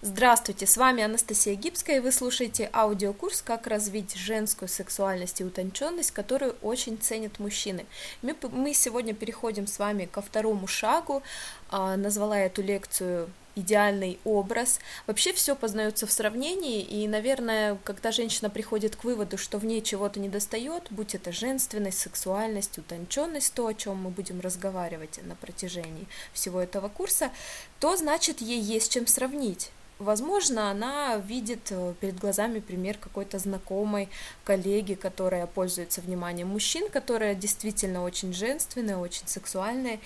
Здравствуйте, с вами Анастасия Гибская, и вы слушаете аудиокурс «Как развить женскую сексуальность и утонченность, которую очень ценят мужчины». Мы сегодня переходим с вами ко второму шагу, назвала я эту лекцию «Идеальный образ». Вообще все познается в сравнении, и, наверное, когда женщина приходит к выводу, что в ней чего-то недостает, будь это женственность, сексуальность, утонченность, то, о чем мы будем разговаривать на протяжении всего этого курса, то, значит, ей есть чем сравнить. Возможно, она видит перед глазами пример какой-то знакомой коллеги, которая пользуется вниманием мужчин, которая действительно очень женственная, очень сексуальная,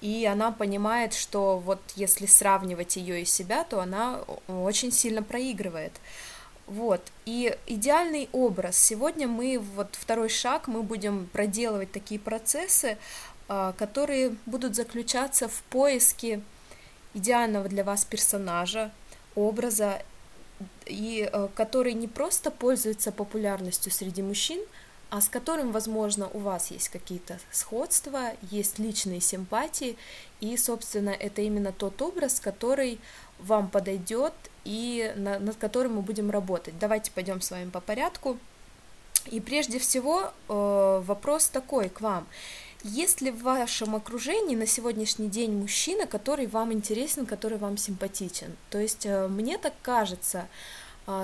и она понимает, что вот если сравнивать ее и себя, то она очень сильно проигрывает. Вот, и идеальный образ. Сегодня мы, вот второй шаг, мы будем проделывать такие процессы, которые будут заключаться в поиске идеального для вас персонажа, образа, и который не просто пользуется популярностью среди мужчин, а с которым, возможно, у вас есть какие-то сходства, есть личные симпатии, и, собственно, это именно тот образ, который вам подойдет и над которым мы будем работать. Давайте пойдем с вами по порядку. И прежде всего вопрос такой к вам. Есть ли в вашем окружении на сегодняшний день мужчина, который вам интересен, который вам симпатичен? То есть мне так кажется,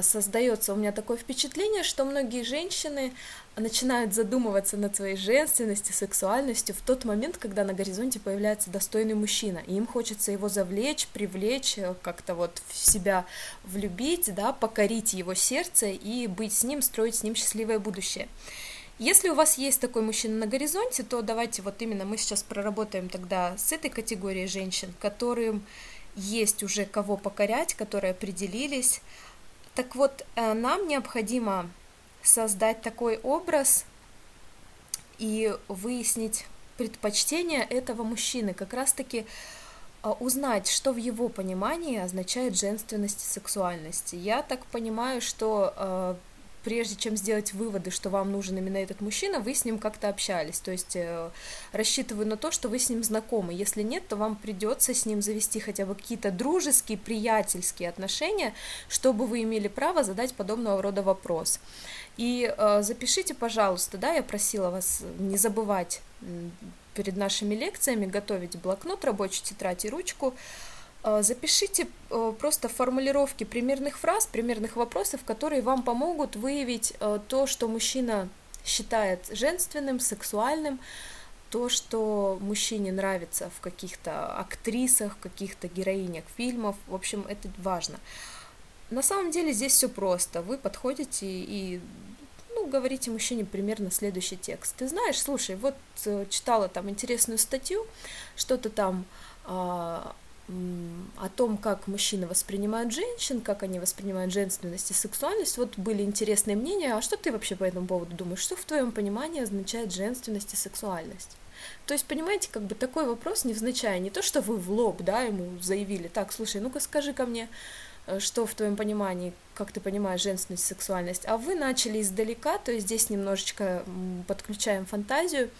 создается у меня такое впечатление, что многие женщины начинают задумываться над своей женственностью, сексуальностью в тот момент, когда на горизонте появляется достойный мужчина, и им хочется его завлечь, привлечь, как-то вот в себя влюбить, да, покорить его сердце и быть с ним, строить с ним счастливое будущее. Если у вас есть такой мужчина на горизонте, то давайте вот именно мы сейчас проработаем тогда с этой категорией женщин, которым есть уже кого покорять, которые определились. Так вот, нам необходимо создать такой образ и выяснить предпочтения этого мужчины, как раз-таки узнать, что в его понимании означает женственность и сексуальность. Я так понимаю, что прежде чем сделать выводы, что вам нужен именно этот мужчина, вы с ним как-то общались, то есть рассчитываю на то, что вы с ним знакомы, если нет, то вам придется с ним завести хотя бы какие-то дружеские, приятельские отношения, чтобы вы имели право задать подобного рода вопрос. И запишите, пожалуйста, да, я просила вас не забывать перед нашими лекциями готовить блокнот, рабочую тетрадь и ручку. Запишите просто формулировки примерных фраз, примерных вопросов, которые вам помогут выявить то, что мужчина считает женственным, сексуальным, то, что мужчине нравится в каких-то актрисах, в каких-то героинях фильмов. В общем, это важно. На самом деле здесь все просто. Вы подходите и говорите мужчине примерно следующий текст. Ты знаешь, слушай, вот читала там интересную статью, что-то там о том, как мужчины воспринимают женщин, как они воспринимают женственность и сексуальность. Вот были интересные мнения, а что ты вообще по этому поводу думаешь? Что в твоем понимании означает женственность и сексуальность? То есть, понимаете, как бы такой вопрос невзначай, не то, что вы в лоб, да, ему заявили, так, слушай, ну-ка скажи-ка мне, что в твоем понимании, как ты понимаешь женственность и сексуальность, а вы начали издалека, то есть здесь немножечко подключаем фантазию.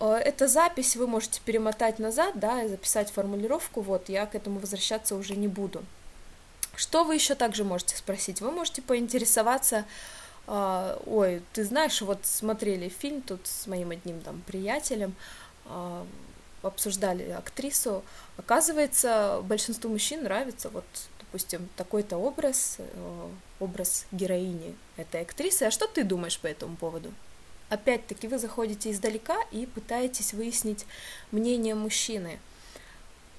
Эта запись вы можете перемотать назад, да, и записать формулировку, вот, я к этому возвращаться уже не буду. Что вы еще также можете спросить? Вы можете поинтересоваться, ой, ты знаешь, вот смотрели фильм тут с моим одним там приятелем, обсуждали актрису, оказывается, большинству мужчин нравится вот, допустим, такой-то образ, образ героини этой актрисы, а что ты думаешь по этому поводу? Опять-таки вы заходите издалека и пытаетесь выяснить мнение мужчины.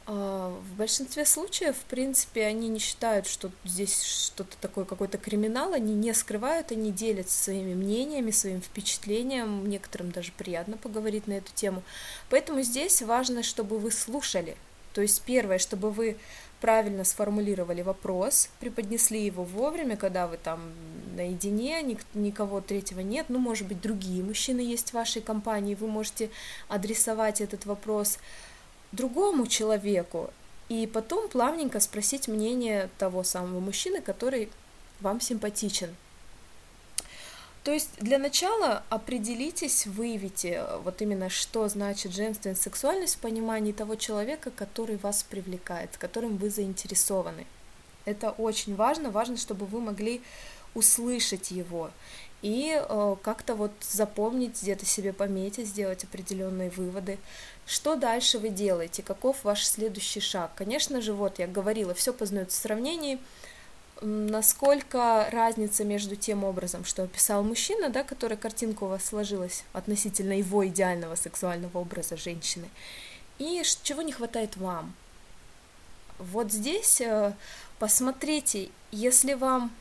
В большинстве случаев, в принципе, они не считают, что здесь что-то такое, какой-то криминал, они не скрывают, они делятся своими мнениями, своим впечатлением, некоторым даже приятно поговорить на эту тему. Поэтому здесь важно, чтобы вы слушали. То есть первое, чтобы вы правильно сформулировали вопрос, преподнесли его вовремя, когда вы там наедине, никого третьего нет, ну, может быть, другие мужчины есть в вашей компании, вы можете адресовать этот вопрос другому человеку и потом плавненько спросить мнение того самого мужчины, который вам симпатичен. То есть для начала определитесь, выявите вот именно, что значит женственность, сексуальность в понимании того человека, который вас привлекает, с которым вы заинтересованы. Это очень важно, важно, чтобы вы могли услышать его и как-то вот запомнить, где-то себе пометить, сделать определенные выводы. Что дальше вы делаете, каков ваш следующий шаг? Конечно же, вот я говорила, все познается в сравнении, насколько разница между тем образом, что описал мужчина, да, который картинку у вас сложилась относительно его идеального сексуального образа женщины, и чего не хватает вам. Вот здесь посмотрите, если вам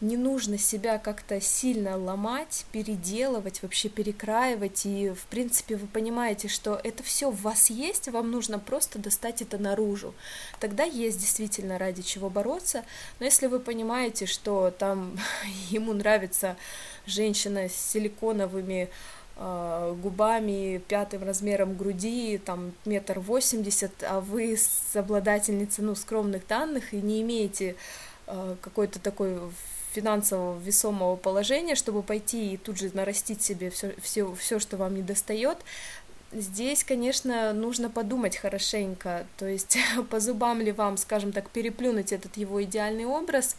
не нужно себя как-то сильно ломать, переделывать, вообще перекраивать, и, в принципе, вы понимаете, что это все в вас есть, вам нужно просто достать это наружу. Тогда есть действительно ради чего бороться, но если вы понимаете, что там ему нравится женщина с силиконовыми губами, 5 размером груди, там 1,80 м, а вы обладательница, ну, скромных данных и не имеете какой-то такой финансового весомого положения, чтобы пойти и тут же нарастить себе все, что вам не достает. Здесь, конечно, нужно подумать хорошенько, то есть по зубам ли вам, скажем так, переплюнуть этот его идеальный образ,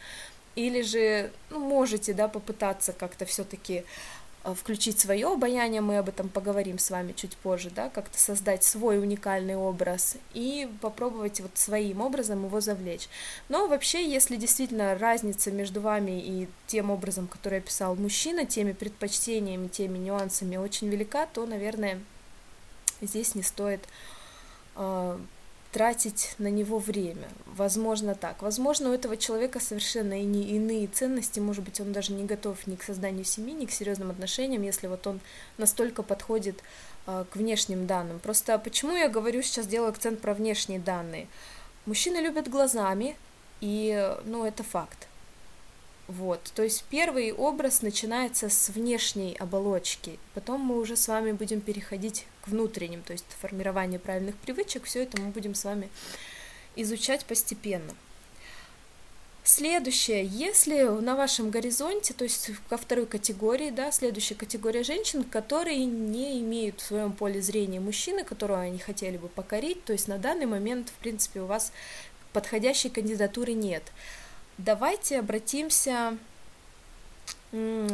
или же, ну, можете, да, попытаться как-то все-таки включить свое обаяние, мы об этом поговорим с вами чуть позже, да, как-то создать свой уникальный образ и попробовать вот своим образом его завлечь. Но вообще, если действительно разница между вами и тем образом, который описал мужчина, теми предпочтениями, теми нюансами очень велика, то, наверное, здесь не стоит тратить на него время. Возможно, так. Возможно, у этого человека совершенно иные ценности, может быть, он даже не готов ни к созданию семьи, ни к серьезным отношениям, если вот он настолько подходит к внешним данным. Просто почему я говорю, сейчас делаю акцент про внешние данные. Мужчины любят глазами, и, ну, это факт. Вот, то есть первый образ начинается с внешней оболочки, потом мы уже с вами будем переходить к внутренним, то есть формирование правильных привычек, все это мы будем с вами изучать постепенно. Следующее, если на вашем горизонте, то есть ко второй категории, да, следующая категория женщин, которые не имеют в своем поле зрения мужчины, которого они хотели бы покорить, то есть на данный момент, в принципе, у вас подходящей кандидатуры нет. Давайте обратимся, ну,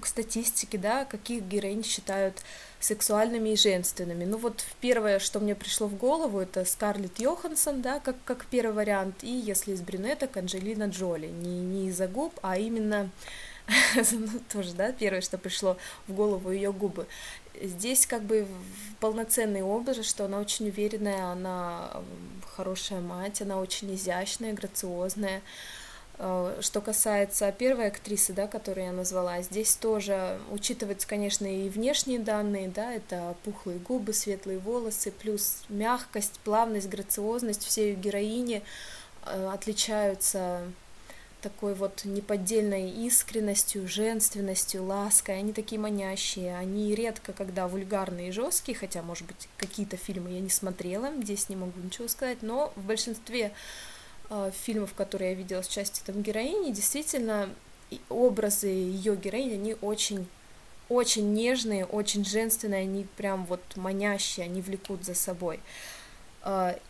к статистике, да, каких героинь считают сексуальными и женственными. Ну вот первое, что мне пришло в голову, это Скарлетт Йоханссон, да, как первый вариант, и если из брюнеток, Анджелина Джоли, не из-за губ, а именно, ну, тоже, да, первое, что пришло в голову, ее губы. Здесь как бы полноценный образ, что она очень уверенная, она хорошая мать, она очень изящная, грациозная. Что касается первой актрисы, да, которую я назвала, здесь тоже учитываются, конечно, и внешние данные, да, это пухлые губы, светлые волосы, плюс мягкость, плавность, грациозность, все ее героини отличаются такой вот неподдельной искренностью, женственностью, лаской, они такие манящие, они редко когда вульгарные и жесткие, хотя, может быть, какие-то фильмы я не смотрела, здесь не могу ничего сказать, но в большинстве фильмов, которые я видела с частью там героини, действительно, образы ее героини, они очень нежные, очень женственные, они прям вот манящие, они влекут за собой.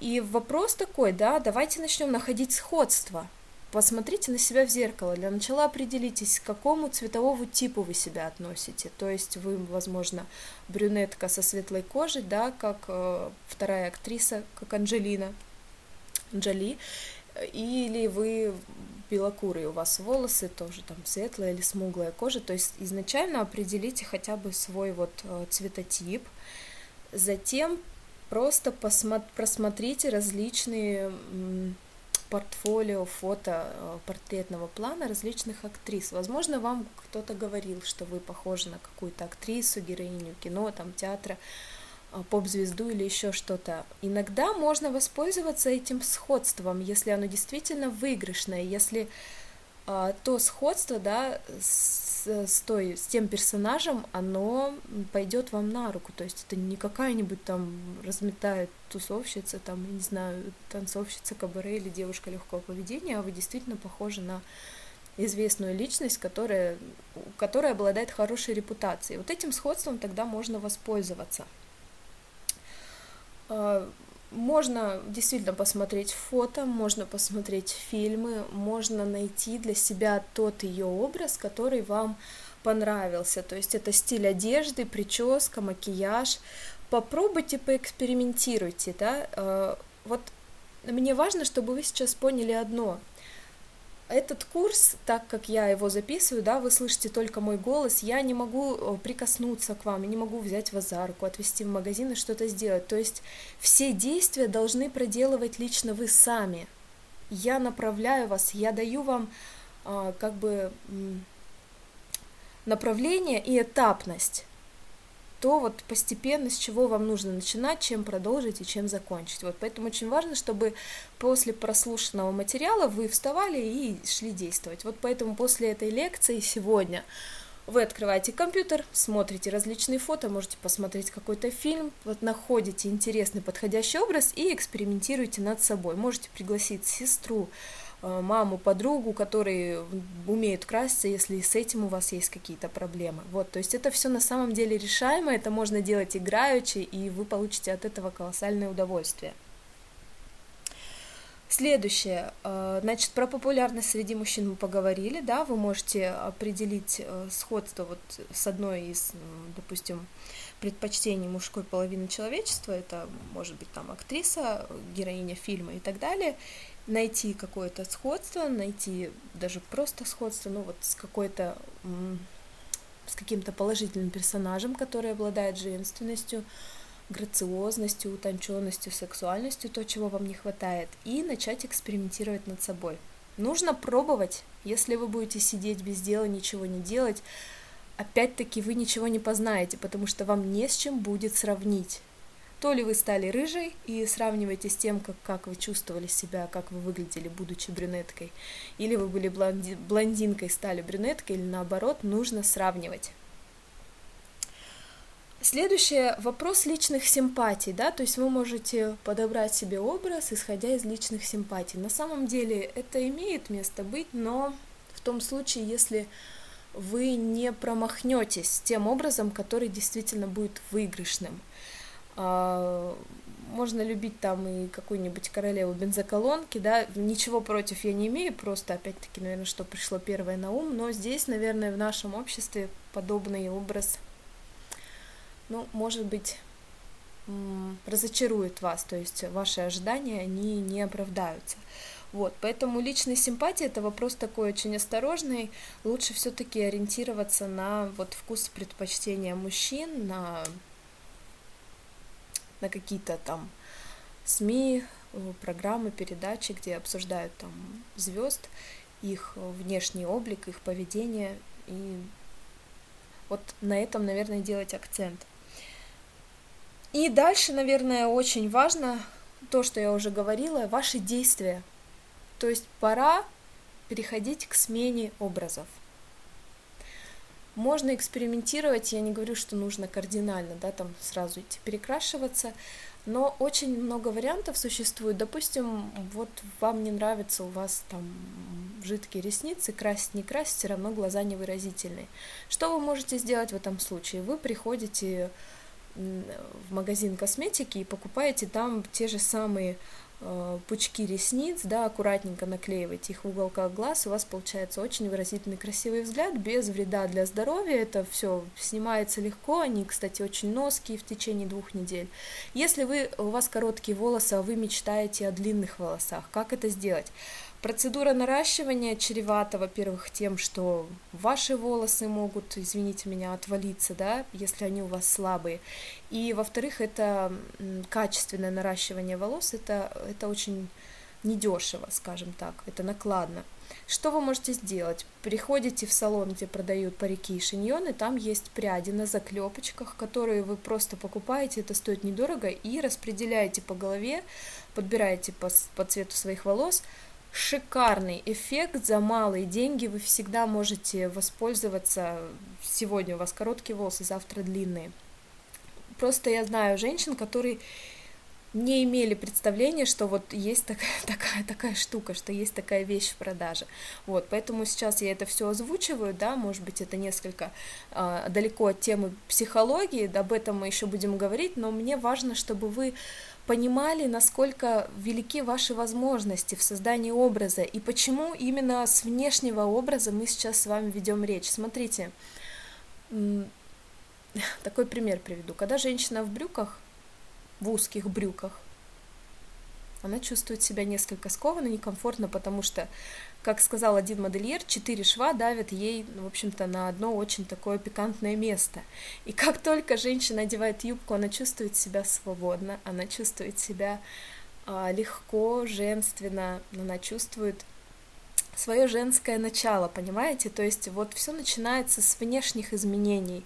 И вопрос такой, да, давайте начнем находить сходство. Посмотрите на себя в зеркало, для начала определитесь, к какому цветовому типу вы себя относите, то есть вы, возможно, брюнетка со светлой кожей, да, как вторая актриса, как Анджелина Джоли, или вы белокурые, у вас волосы тоже там светлая или смуглая кожа, то есть изначально определите хотя бы свой вот цветотип, затем просто просмотрите различные портфолио, фото портретного плана различных актрис. Возможно, вам кто-то говорил, что вы похожи на какую-то актрису, героиню кино, там, театра, поп-звезду или еще что-то. Иногда можно воспользоваться этим сходством, если оно действительно выигрышное, если то сходство, да, с тем персонажем, оно пойдет вам на руку, то есть это не какая-нибудь там разметая тусовщица, там, я не знаю, танцовщица кабаре или девушка легкого поведения, а вы действительно похожи на известную личность, которая обладает хорошей репутацией. Вот этим сходством тогда можно воспользоваться. Можно действительно посмотреть фото, можно посмотреть фильмы, можно найти для себя тот ее образ, который вам понравился. То есть это стиль одежды, прическа, макияж. Попробуйте, поэкспериментируйте, да. Вот мне важно, чтобы вы сейчас поняли одно. Этот курс, так как я его записываю, да, вы слышите только мой голос, я не могу прикоснуться к вам, не могу взять вас за руку, отвезти в магазин и что-то сделать. То есть все действия должны проделывать лично вы сами. Я направляю вас, я даю вам как бы направление и этапность. То вот постепенно, с чего вам нужно начинать, чем продолжить и чем закончить. Вот поэтому очень важно, чтобы после прослушанного материала вы вставали и шли действовать. Вот поэтому после этой лекции сегодня вы открываете компьютер, смотрите различные фото, можете посмотреть какой-то фильм, вот находите интересный подходящий образ и экспериментируете над собой. Можете пригласить сестру, маму, подругу, которые умеют краситься, если с этим у вас есть какие-то проблемы. Вот, то есть это все на самом деле решаемо, это можно делать играючи, и вы получите от этого колоссальное удовольствие. Следующее, значит, про популярность среди мужчин мы поговорили, да, вы можете определить сходство вот с одной из, допустим, предпочтений мужской половины человечества, это может быть там актриса, героиня фильма и так далее, найти какое-то сходство, найти даже просто сходство, ну вот с каким-то положительным персонажем, который обладает женственностью, грациозностью, утонченностью, сексуальностью, то, чего вам не хватает, и начать экспериментировать над собой. Нужно пробовать, если вы будете сидеть без дела, ничего не делать, опять-таки вы ничего не познаете, потому что вам не с чем будет сравнить. То ли вы стали рыжей и сравниваете с тем, как вы чувствовали себя, как вы выглядели, будучи брюнеткой, или вы были блондинкой, стали брюнеткой, или наоборот, нужно сравнивать. Следующее, вопрос личных симпатий, да, то есть вы можете подобрать себе образ, исходя из личных симпатий. На самом деле это имеет место быть, но в том случае, если вы не промахнетесь тем образом, который действительно будет выигрышным. Можно любить там и какую-нибудь королеву бензоколонки, да, ничего против я не имею, просто опять-таки, наверное, что пришло первое на ум, но здесь, наверное, в нашем обществе подобный образ, ну, может быть, разочарует вас, то есть ваши ожидания, они не оправдаются. Вот, поэтому личные симпатии – это вопрос такой очень осторожный, лучше все-таки ориентироваться на вот вкус предпочтения мужчин, на какие-то там СМИ, программы, передачи, где обсуждают там звезд, их внешний облик, их поведение. И вот на этом, наверное, делать акцент. И дальше, наверное, очень важно то, что я уже говорила, ваши действия. То есть пора переходить к смене образов. Можно экспериментировать, я не говорю, что нужно кардинально, да, там сразу идти перекрашиваться, но очень много вариантов существует. Допустим, вот вам не нравится, у вас там жидкие ресницы, красить не красить, все равно глаза невыразительные. Что вы можете сделать в этом случае? Вы приходите в магазин косметики и покупаете там те же самые пучки ресниц, да, аккуратненько наклеивайте их в уголках глаз, у вас получается очень выразительный, красивый взгляд, без вреда для здоровья, это все снимается легко, они, кстати, очень ноские в течение 2 недель. Если у вас короткие волосы, а вы мечтаете о длинных волосах, как это сделать? Процедура наращивания чревата, во-первых, тем, что ваши волосы могут, извините меня, отвалиться, да, если они у вас слабые. И, во-вторых, это качественное наращивание волос, это очень недешево, скажем так, это накладно. Что вы можете сделать? Приходите в салон, где продают парики и шиньоны, там есть пряди на заклепочках, которые вы просто покупаете, это стоит недорого, и распределяете по голове, подбираете по цвету своих волос. Шикарный эффект, за малые деньги вы всегда можете воспользоваться. Сегодня у вас короткие волосы, завтра длинные. Просто я знаю женщин, которые не имели представления, что вот есть такая штука, что есть такая вещь в продаже. Вот, поэтому сейчас я это все озвучиваю, да, может быть, это несколько далеко от темы психологии, об этом мы еще будем говорить, но мне важно, чтобы вы понимали, насколько велики ваши возможности в создании образа и почему именно с внешнего образа мы сейчас с вами ведем речь. Смотрите, такой пример приведу. Когда женщина в брюках, в узких брюках, она чувствует себя несколько скованно, некомфортно, потому что, как сказал один модельер, 4 шва давят ей, в общем-то, на одно очень такое пикантное место. И как только женщина одевает юбку, она чувствует себя свободно, она чувствует себя легко, женственно, она чувствует свое женское начало, понимаете? То есть вот все начинается с внешних изменений,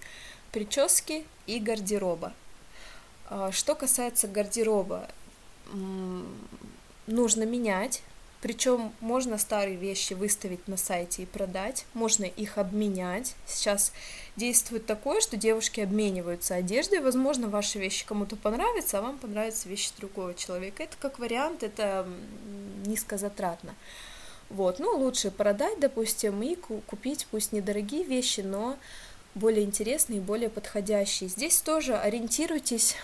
прически и гардероба. Что касается гардероба, нужно менять, причем можно старые вещи выставить на сайте и продать, можно их обменять. Сейчас действует такое, что девушки обмениваются одеждой, возможно, ваши вещи кому-то понравятся, а вам понравятся вещи другого человека. Это как вариант, это низкозатратно. Вот. Ну, лучше продать, допустим, и купить, пусть недорогие вещи, но более интересные, более подходящие. Здесь тоже ориентируйтесь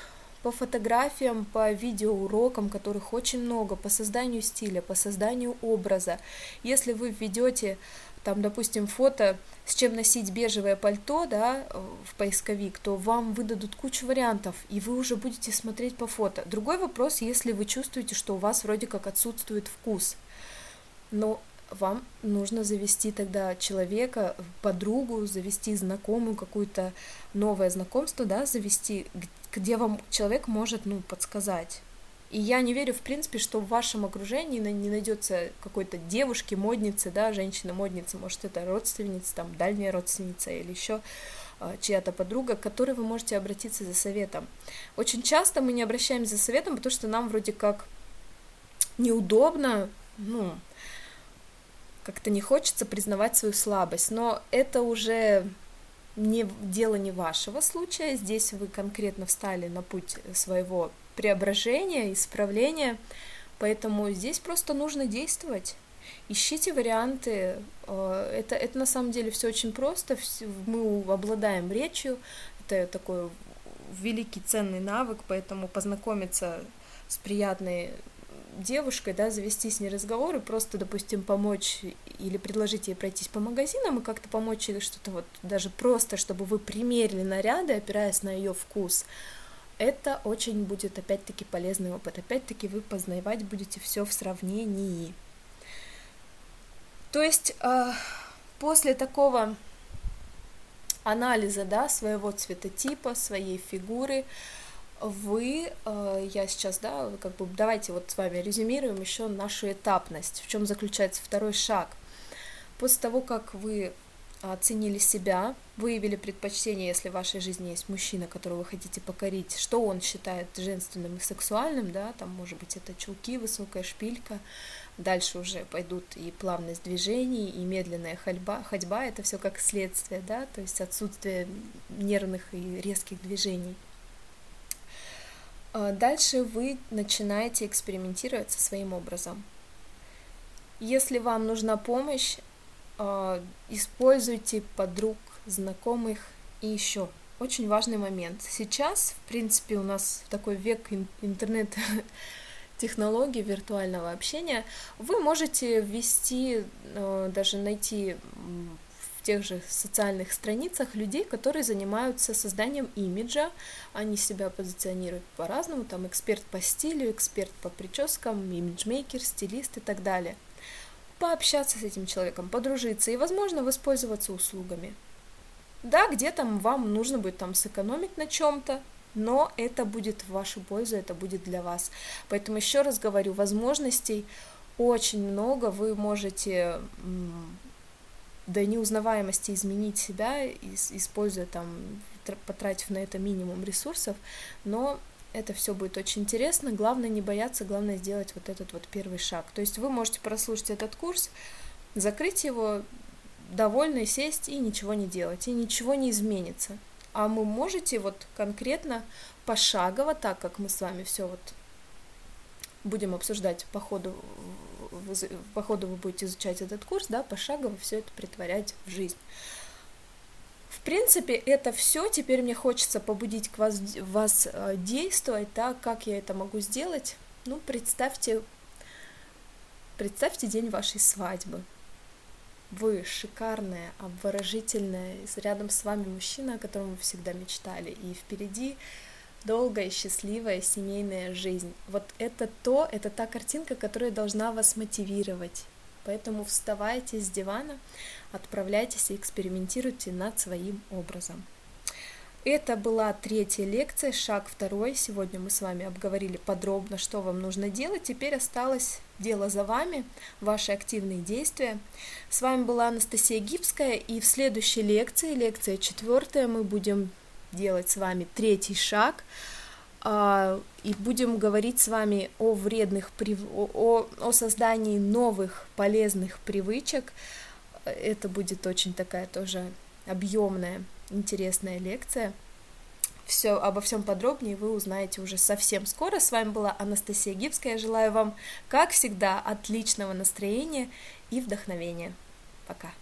по фотографиям, по видеоурокам, которых очень много, по созданию стиля, по созданию образа. Если вы введете, там, допустим, фото, с чем носить бежевое пальто, да, в поисковик, то вам выдадут кучу вариантов, и вы уже будете смотреть по фото. Другой вопрос, если вы чувствуете, что у вас вроде как отсутствует вкус, но вам нужно завести тогда человека, подругу, завести знакомую, какое-то новое знакомство, да, завести, где вам человек может, подсказать. И я не верю, в принципе, что в вашем окружении не найдется какой-то девушки, модницы, да, женщины-модницы, может, это родственница, там, дальняя родственница или еще чья-то подруга, к которой вы можете обратиться за советом. Очень часто мы не обращаемся за советом, потому что нам вроде как неудобно, как-то не хочется признавать свою слабость, но это уже дело не вашего случая, здесь вы конкретно встали на путь своего преображения, исправления, поэтому здесь просто нужно действовать, ищите варианты, это на самом деле все очень просто, мы обладаем речью, это такой великий ценный навык, поэтому познакомиться с приятной девушкой, да, завести с ней разговор и просто, допустим, помочь или предложить ей пройтись по магазинам и как-то помочь ей что-то, вот даже просто, чтобы вы примерили наряды, опираясь на ее вкус, это очень будет, опять-таки, полезный опыт, опять-таки, вы познавать будете все в сравнении. То есть, после такого анализа, да, своего цветотипа, своей фигуры, давайте вот с вами резюмируем еще нашу этапность, в чем заключается второй шаг. После того, как вы оценили себя, выявили предпочтение, если в вашей жизни есть мужчина, которого вы хотите покорить, что он считает женственным и сексуальным, да, там, может быть, это чулки, высокая шпилька, дальше уже пойдут и плавность движений, и медленная ходьба, это все как следствие, да, то есть отсутствие нервных и резких движений. Дальше вы начинаете экспериментировать со своим образом. Если вам нужна помощь, используйте подруг, знакомых и еще. Очень важный момент. Сейчас, в принципе, у нас такой век интернет-технологий, виртуального общения. Вы можете ввести, даже найти в тех же социальных страницах людей, которые занимаются созданием имиджа, они себя позиционируют по-разному, там эксперт по стилю, эксперт по прическам, имиджмейкер, стилист и так далее. Пообщаться с этим человеком, подружиться и, возможно, воспользоваться услугами. Да, где-то вам нужно будет там сэкономить на чем-то, но это будет в вашу пользу, это будет для вас. Поэтому еще раз говорю, возможностей очень много, вы можете до неузнаваемости изменить себя, используя там, потратив на это минимум ресурсов, но это все будет очень интересно, главное не бояться, главное сделать вот этот вот первый шаг, то есть вы можете прослушать этот курс, закрыть его, довольны, сесть и ничего не делать, и ничего не изменится, а вы можете вот конкретно пошагово, так как мы с вами все вот будем обсуждать по ходу вы будете изучать этот курс, да, пошагово все это претворять в жизнь. В принципе, это все. Теперь мне хочется побудить вас действовать, так как я это могу сделать. Ну, представьте день вашей свадьбы. Вы шикарная, обворожительная, рядом с вами мужчина, о котором вы всегда мечтали, и впереди долгая, счастливая семейная жизнь. Вот это та картинка, которая должна вас мотивировать. Поэтому вставайте с дивана, отправляйтесь и экспериментируйте над своим образом. Это была третья лекция, шаг второй. Сегодня мы с вами обговорили подробно, что вам нужно делать. Теперь осталось дело за вами, ваши активные действия. С вами была Анастасия Гибская, и в следующей лекции, лекция 4, мы будем делать с вами третий шаг, и будем говорить с вами о вредных, о создании новых полезных привычек. Это будет очень такая тоже объемная, интересная лекция. Обо всем подробнее вы узнаете уже совсем скоро. С вами была Анастасия Гибская. Я желаю вам, как всегда, отличного настроения и вдохновения. Пока!